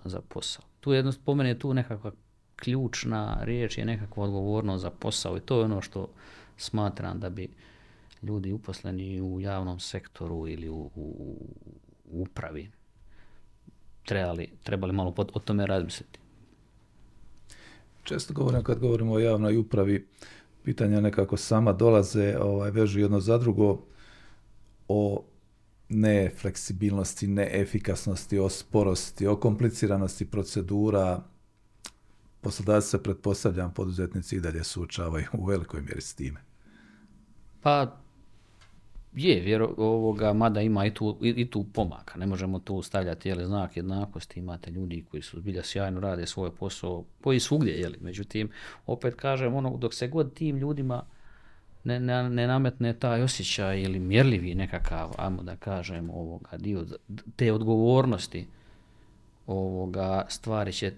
za posao. Tu po meni je tu nekakva ključna riječ, je nekakva odgovornost za posao, i to je ono što smatram da bi ljudi uposleni u javnom sektoru ili u upravi trebali malo o tome razmisliti. Često govorim, kad govorimo o javnoj upravi, pitanja nekako sama dolaze, vežu jedno za drugo, o nefleksibilnosti, neefikasnosti, o sporosti, o kompliciranosti procedura. Poslodavci se, pretpostavljam, poduzetnici i dalje suočavaju u velikoj mjeri s time. Pa je, mada ima i tu pomaka. Ne možemo tu stavljati znak jednakosti. Imate ljudi koji su zbilja sjajno rade svoj posao, koji svugdje, Međutim, opet kažem, dok se god tim ljudima ne nametne taj osjećaj ili mjerljivi nekakav, ajmo da kažem, dio te odgovornosti, stvari će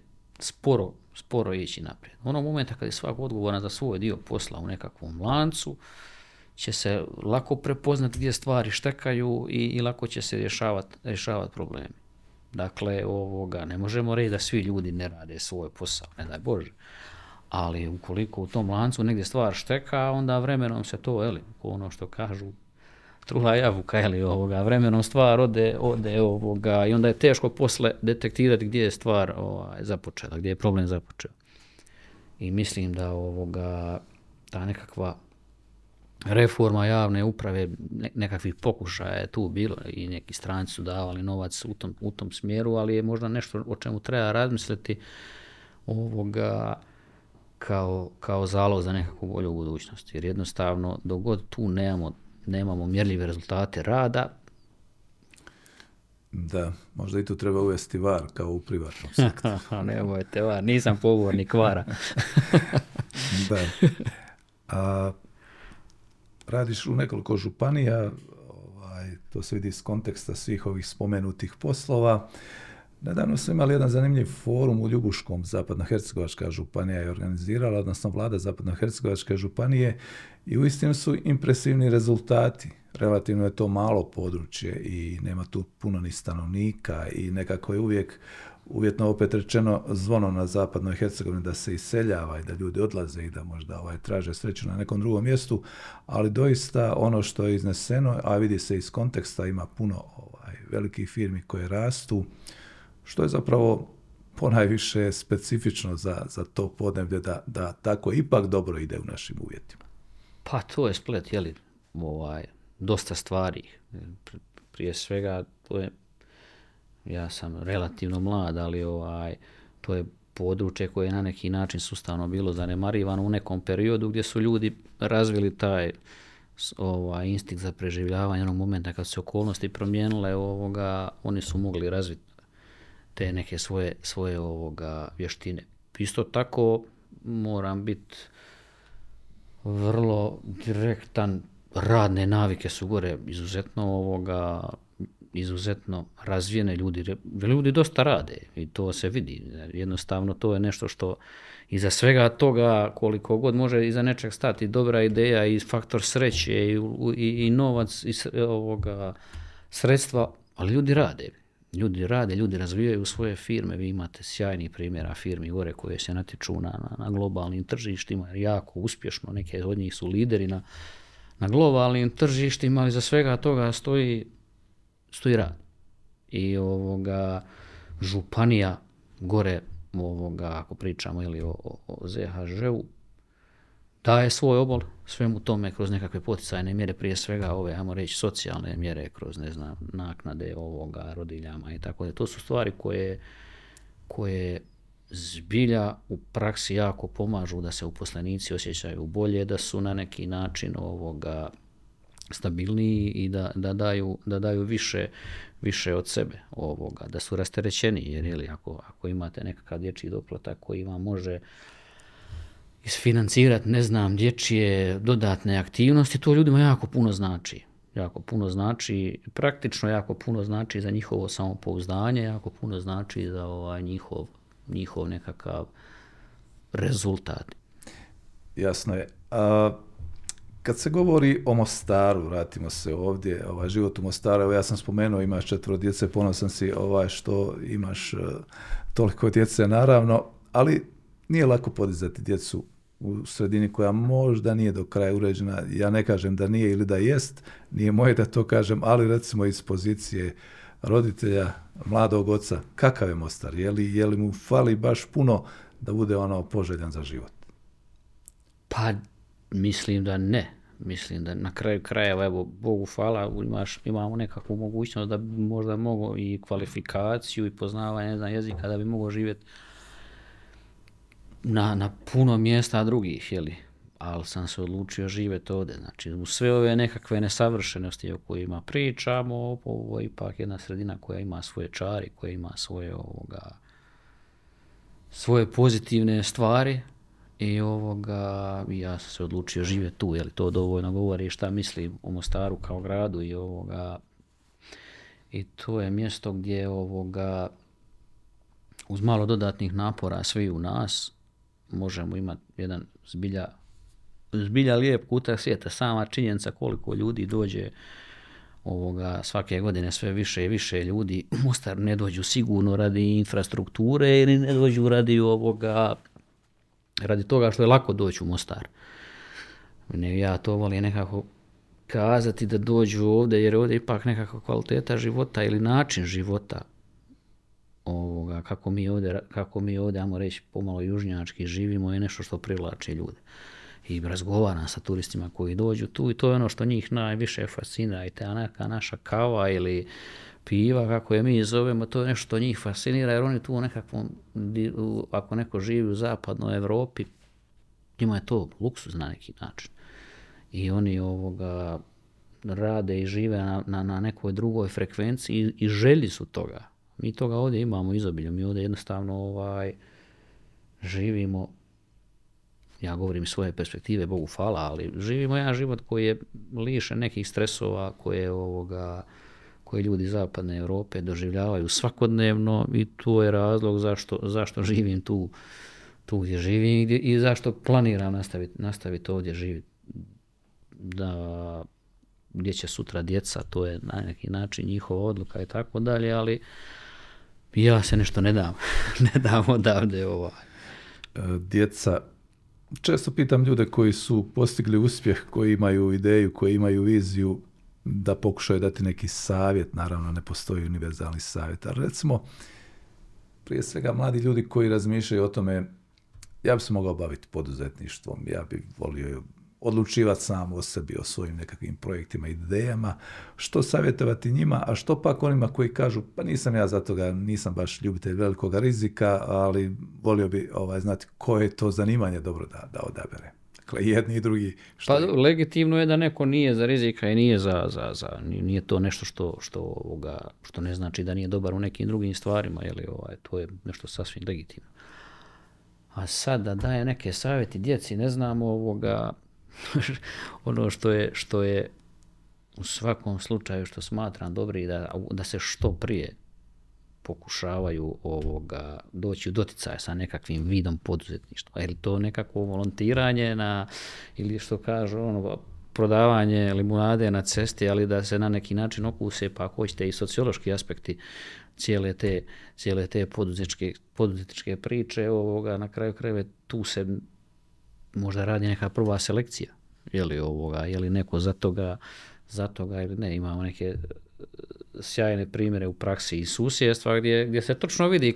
sporo ići naprijed. Onog momenta kad je svak odgovoran za svoj dio posla u nekakvom lancu, će se lako prepoznati gdje stvari štekaju i lako će se rješavati problemi. Dakle, ne možemo reći da svi ljudi ne rade svoj posao, ne daj Bože. Ali ukoliko u tom lancu negdje stvar šteka, onda vremenom se to, ono što kažu, trula jabuka, vremenom stvar ode i onda je teško posle detektirati gdje je stvar započela, gdje je problem započeo. I mislim da ta nekakva reforma javne uprave, nekakvih pokušaja je tu bilo i neki stranci su davali novac u tom smjeru, ali je možda nešto o čemu treba razmisliti kao zalog za nekakvu bolju budućnost. Jer jednostavno, dok god tu nemamo mjerljive rezultate rada. Da, možda i tu treba uvesti VAR kao u privatnom sektoru. Nemojte VAR, nisam pobornik VAR-a. Da. Radiš u nekoliko županija, to se vidi iz konteksta svih ovih spomenutih poslova. Nedavno smo imali jedan zanimljiv forum u Ljubuškom. Zapadnohercegovačka županija je organizirala, odnosno vlada Zapadnohercegovačke županije, i uistinu su impresivni rezultati. Relativno je to malo područje i nema tu puno ni stanovnika i nekako je uvijek, uvjetno opet rečeno, zvono na Zapadnoj Hercegovini da se iseljava i da ljudi odlaze i da možda traže sreću na nekom drugom mjestu, ali doista ono što je izneseno, a vidi se iz konteksta, ima puno velikih firmi koje rastu, što je zapravo ponajviše specifično za to podneblje, da tako ipak dobro ide u našim uvjetima. Pa to je splet, dosta stvari. Prije svega, to je, ja sam relativno mlad, ali to je područje koje je na neki način sustavno bilo zanemarivano u nekom periodu gdje su ljudi razvili taj instinkt za preživljavanje onog momenta kad se okolnosti promijenile, oni su mogli razviti te neke svoje vještine. Isto tako moram biti vrlo direktan, radne navike su gore izuzetno razvijene, ljudi dosta rade i to se vidi. Jednostavno to je nešto što iza svega toga, koliko god može iza nečeg stati dobra ideja i faktor sreće i novac i sredstva, ali ljudi rade, ljudi razvijaju svoje firme. Vi imate sjajnih primjera firmi gore koje se natječu na globalnim tržištima, jako uspješno, neke od njih su lideri na globalnim tržištima, ali za svega toga stoji rad. I županija gore, ako pričamo ili o ZHŽ-u, daje svoj obol svemu tome kroz nekakve poticajne mjere, prije svega ajmo reći socijalne mjere, kroz naknade rodiljama i tako da. To su stvari koje zbilja u praksi jako pomažu da se uposlenici osjećaju bolje, da su na neki način stabilniji i da daju više od sebe, da su rasterećeniji, jer ako imate nekakav dječji doplatak koji vam može isfinancirati dječje dodatne aktivnosti, to ljudima jako puno znači, praktično jako puno znači za njihovo samopouzdanje, jako puno znači za njihov nekakav rezultat. Jasno je. Kad se govori o Mostaru, vratimo se ovdje, život u Mostaru, ja sam spomenuo, imaš 4 djece, ponosan si što imaš toliko djece, naravno, ali nije lako podizati djecu u sredini koja možda nije do kraja uređena. Ja ne kažem da nije ili da jest, nije moje da to kažem, ali recimo iz pozicije roditelja, mladog oca, kakav je Mostar? Je li mu fali baš puno da bude poželjan za život? Pa mislim da ne. Mislim da na kraju krajeva, Bogu hvala, imamo nekakvu mogućnost da bi možda mogao i kvalifikaciju i poznavanje jezika da bi mogao živjeti na puno mjesta drugih, ali sam se odlučio živjeti ovdje. Znači, u sve ove nekakve nesavršenosti o kojima pričamo, ovo je ipak jedna sredina koja ima svoje čari, koja ima svoje pozitivne stvari i ja sam se odlučio živjeti tu, to dovoljno govori šta mislim o Mostaru kao gradu i i to je mjesto gdje uz malo dodatnih napora svi u nas možemo imati jedan zbilja lijep kutak svijeta. Sama činjenica koliko ljudi dođe svake godine sve više i više ljudi u Mostar, ne dođu sigurno radi infrastrukture ili ne dođu radi radi toga što je lako doći u Mostar. Ja to volim nekako kazati da dođu ovdje jer ovdje ipak nekakva kvaliteta života ili način života kako mi ovdje, ajmo reći, pomalo južnjački živimo je nešto što privlači ljude. I razgovaram sa turistima koji dođu tu i to je što njih najviše fascinira, i ta neka naša kava ili piva, kako je mi zovemo, to je nešto što njih fascinira, jer oni tu ako neko živi u zapadnoj Evropi, njima je to luksuz na neki način. I oni rade i žive na nekoj drugoj frekvenciji i želji su toga. Mi toga ovdje imamo izobilje, mi ovdje jednostavno živimo, ja govorim svoje perspektive, Bogu hvala, ali živimo jedan život koji je lišen nekih stresova koje ljudi zapadne Europe doživljavaju svakodnevno i to je razlog zašto živim tu gdje živim i zašto planiram nastaviti ovdje živjeti. Gdje će sutra djeca, to je na neki način njihova odluka i tako dalje, ali ja se nešto ne dam odavde. Djeca, često pitam ljude koji su postigli uspjeh, koji imaju ideju, koji imaju viziju, da pokušaju dati neki savjet, naravno ne postoji univerzalni savjet, ali recimo prije svega mladi ljudi koji razmišljaju o tome, ja bi se mogao baviti poduzetništvom, ja bi volio odlučivati samo o sebi, o svojim nekakvim projektima, idejama, što savjetovati njima, a što pak onima koji kažu, pa nisam ja za toga, nisam baš ljubitelj velikog rizika, ali volio bi znati koje to zanimanje dobro da odabere. Dakle, jedni i drugi. Pa legitimno je da neko nije za rizika i nije nije to nešto što ne znači da nije dobar u nekim drugim stvarima, jeli, to je nešto sasvim legitimno. A sad da daje neke savjeti djeci, ne znam ono što je u svakom slučaju što smatram dobri da se što prije pokušavaju doći u doticaj sa nekakvim vidom poduzetništva. Je li to nekako volontiranje ili što kažu prodavanje limunade na cesti, ali da se na neki način okuse, pa ako hoćete i sociološki aspekti cijele te poduzetničke priče, na kraju krajeva tu se možda radi neka prva selekcija. Je li neko za toga ili ne, imamo neke sjajne primjere u praksi i susjedstva gdje se točno vidi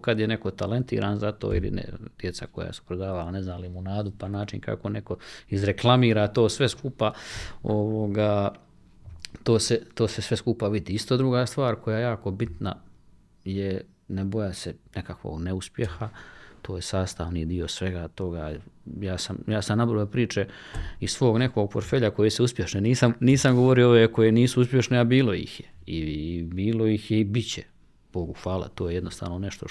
kad je neko talentiran za to ili ne. Djeca koja su prodavala, ne znam, limunadu, pa način kako neko izreklamira to sve skupa, to se sve skupa vidi. Isto druga stvar koja je jako bitna je ne boja se nekakvog neuspjeha, to je sastavni dio svega toga. Ja sam nabrojao priče iz svog nekog portfelja koje su uspješne. Nisam govorio ove koje nisu uspješne, a bilo ih je. I bilo ih je i bit će. Bogu hvala, to je jednostavno nešto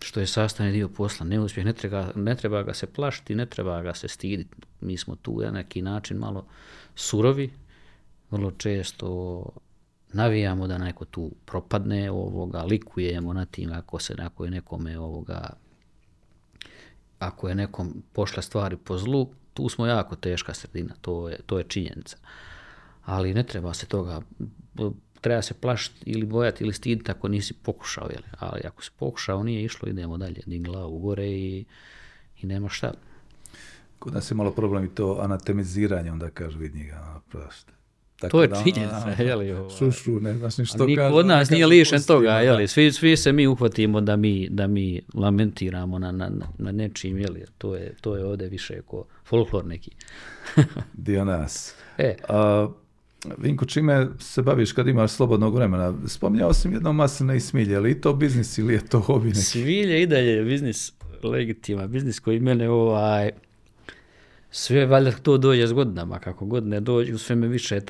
što je sastavni dio posla. Neuspjeh, ne treba ga se plašiti, ne treba ga se stiditi. Mi smo tu na neki način malo surovi, vrlo često navijamo da neko tu propadne, likujemo na tim ako je nekom pošla stvari po zlu, tu smo jako teška sredina, to je činjenica. Ali ne treba se toga, treba se plašiti ili bojati ili stiditi ako nisi pokušao, ali ako si pokušao nije išlo, idemo dalje, digni glavu gore i nema šta. Kod nas je malo problem i to anatemiziranje, onda kažu vidi njega, prosto. To je činjenica, sušu, ne znaš ni što kaže. Od nas nije lišen toga, svi se mi uhvatimo da mi lamentiramo na nečim, to je ovdje više ko folklor neki. Dio nas. Vinko, čime se baviš kad imaš slobodnog vremena? Spominjao sam jedno masline i smilje, je li to biznis ili je to hobi neki? Smilje i dalje je biznis legitima, biznis koji mene sve valjda to dođe s godinama, kako god ne dođe, sve me više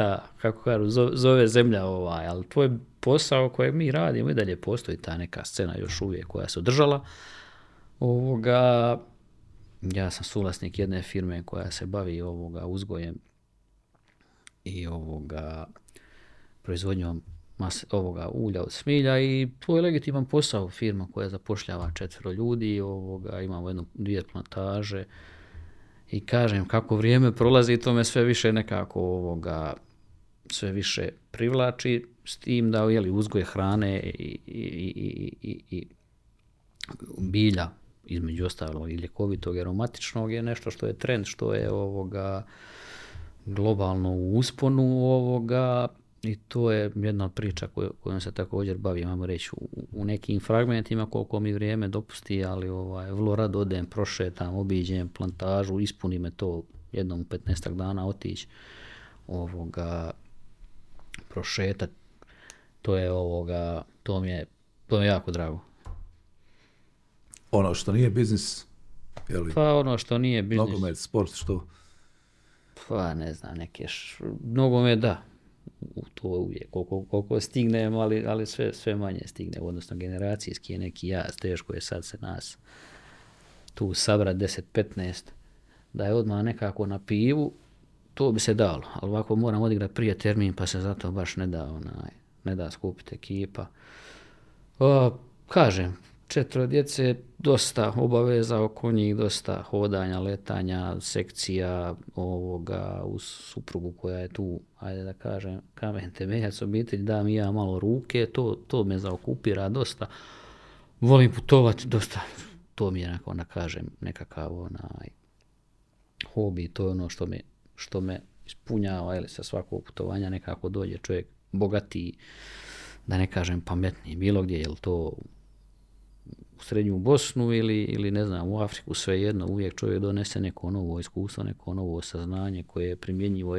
zove zemlja, ali tvoj posao kojeg mi radimo i dalje postoji ta neka scena još uvijek koja se održala. Ja sam suvlasnik jedne firme koja se bavi uzgojem i proizvodnjom ulja od smilja i to je legitiman posao, firma koja zapošljava 4 ljudi, imamo dvije plantaže. I kažem, kako vrijeme prolazi, to me sve više nekako sve više privlači, s tim da uzgoj hrane i bilja, između ostalog i ljekovitog i aromatičnog, je nešto što je trend, što je globalno u usponu i to je jedna priča kojom se također bavim, imamo reći, u nekim fragmentima koliko mi vrijeme dopusti, ali vrlo rado odem, prošetam, obiđem plantažu, ispuni me to jednom u 15 dana otići, prošetat, to mi je jako drago. Ono što nije biznis, ono što nije biznis. Nogomet, sport, što? Pa ne znam, nogomet da. To uvijek, koliko stignem, ali sve manje stigne, odnosno generacijski je neki jaz, teško je sad se nas tu sabrat 10-15, da je odmah nekako na pivu, to bi se dalo, ali ovako moram odigrati prije termin, pa se zato baš ne da skupiti ekipa. Kažem, 4 djece, dosta obaveza oko njih, dosta hodanja, letanja, sekcija, uz suprugu koja je tu, ajde da kažem, kamen temeljac obitelj, da mi ja malo ruke, to me zaokupira dosta. Volim putovati dosta, to mi je nekakav hobi, to je ono što me ispunjava, sa svakog putovanja nekako dođe čovjek bogatiji, da ne kažem pametniji, bilo gdje, je li to u Srednju Bosnu ili ne znam, u Afriku, svejedno, uvijek čovjek donese neko novo iskustvo, neko novo saznanje koje je primjenjivo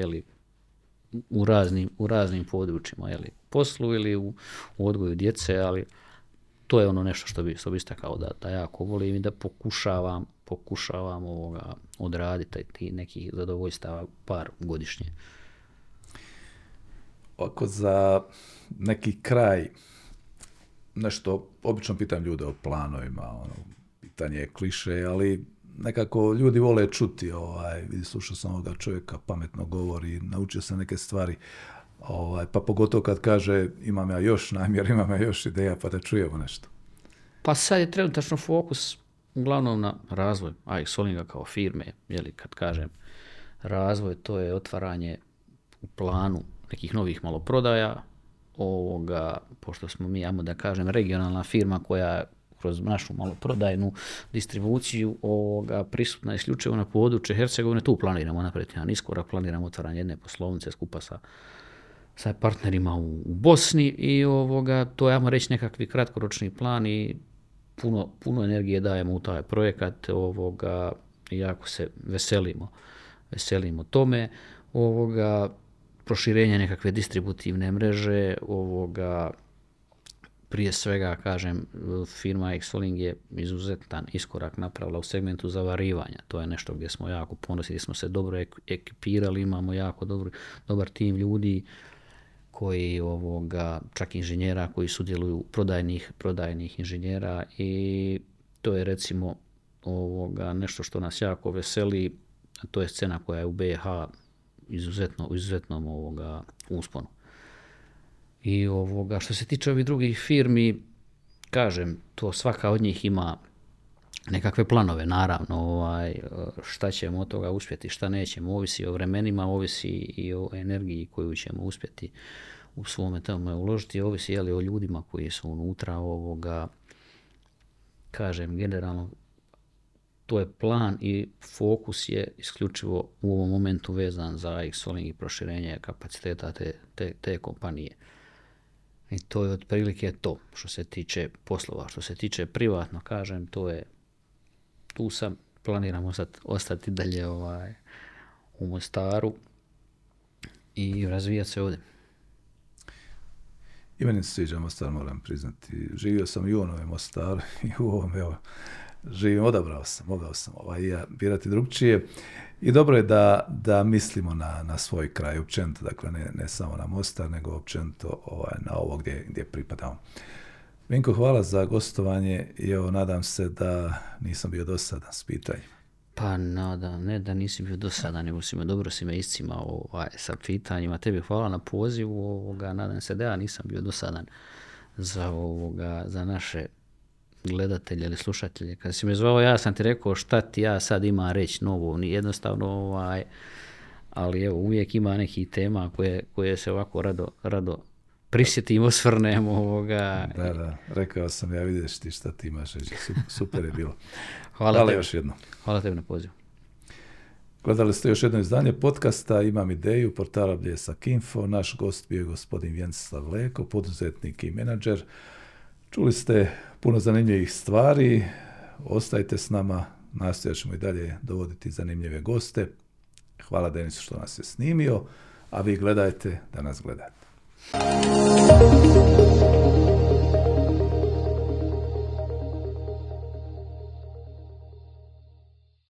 u raznim područjima, poslu ili u odgoju djece, ali to je ono nešto što bi istakao da jako volim i da pokušavam odraditi tih nekih zadovoljstava par godišnje. Ako za neki kraj nešto, obično pitam ljude o planovima, pitanje je kliše, ali nekako ljudi vole čuti, slušao sam ovoga čovjeka, pametno govori, naučio sam neke stvari, pa pogotovo kad kaže imam ja još namjer, imam ja još ideja, pa da čujemo nešto. Pa sad je trenutačno fokus uglavnom na razvoj AXO-Linga kao firme, kad kažem razvoj, to je otvaranje u planu nekih novih maloprodaja, pošto smo mi, ajmo da kažem, regionalna firma koja kroz našu maloprodajnu distribuciju prisutna isključivo na području Hercegovine, tu planiramo napraviti jedan iskorak, planiramo otvaranje jedne poslovnice skupa sa partnerima u Bosni i to je, ajmo reći, nekakvi kratkoročni plan i puno energije dajemo u taj projekat, jako se veselimo tome, proširenje nekakve distributivne mreže, prije svega, kažem, firma Exceling je izuzetan iskorak napravila u segmentu zavarivanja. To je nešto gdje smo jako ponosni, gdje smo se dobro ekipirali, imamo jako dobar tim ljudi koji, čak inženjera koji sudjeluju, prodajnih inženjera, i to je recimo nešto što nas jako veseli, a to je scena koja je u BiH izuzetnom usponu. I što se tiče ovih drugih firmi, kažem, to svaka od njih ima nekakve planove, naravno, šta ćemo od toga uspjeti, šta nećemo, ovisi o vremenima, ovisi i o energiji koju ćemo uspjeti u svome tome uložiti, ovisi o ljudima koji su unutra, kažem, generalno, to je plan i fokus je isključivo u ovom momentu vezan za Exceling i proširenje kapaciteta te kompanije. I to je otprilike to što se tiče poslova. Što se tiče privatno, kažem, to je, tu sam, planiram ostati dalje u Mostaru i razvijati se ovdje. I meni se sviđa Mostar, moram priznati. Živio sam i u onome Mostaru i u ovom, živim, mogao sam birati drugčije. I dobro je da mislimo na svoj kraj općenito, dakle ne samo na Mostar, nego općenito na ovo gdje pripadamo. Vinko, hvala za gostovanje i nadam se da nisam bio dosadan s pitanjima. Pa ne da nisi bio dosadan, nego dobro si me iscimao sa pitanjima. Tebi hvala na pozivu, nadam se da ja nisam bio dosadan za naše gledatelje ili slušatelje. Kad si me zvao, ja sam ti rekao šta ti ja sad imam reći novo, jednostavno, ali evo, uvijek ima nekih tema koje se ovako rado prisjetimo, osvrnemo. Da, rekao sam, ja vidiš ti šta ti imaš reći, super je bilo. Hvala još jednom. Hvala tebi na pozivu. Gledali ste još jedno izdanje podcasta Imam ideju, portala Bljesak.info. Naš gost bio je gospodin Vjenceslav Leko, poduzetnik i menadžer. Čuli ste puno zanimljivih stvari, ostajte s nama, nastojat ćemo i dalje dovoditi zanimljive goste. Hvala Denisu što nas je snimio, a vi gledajte da nas gledate.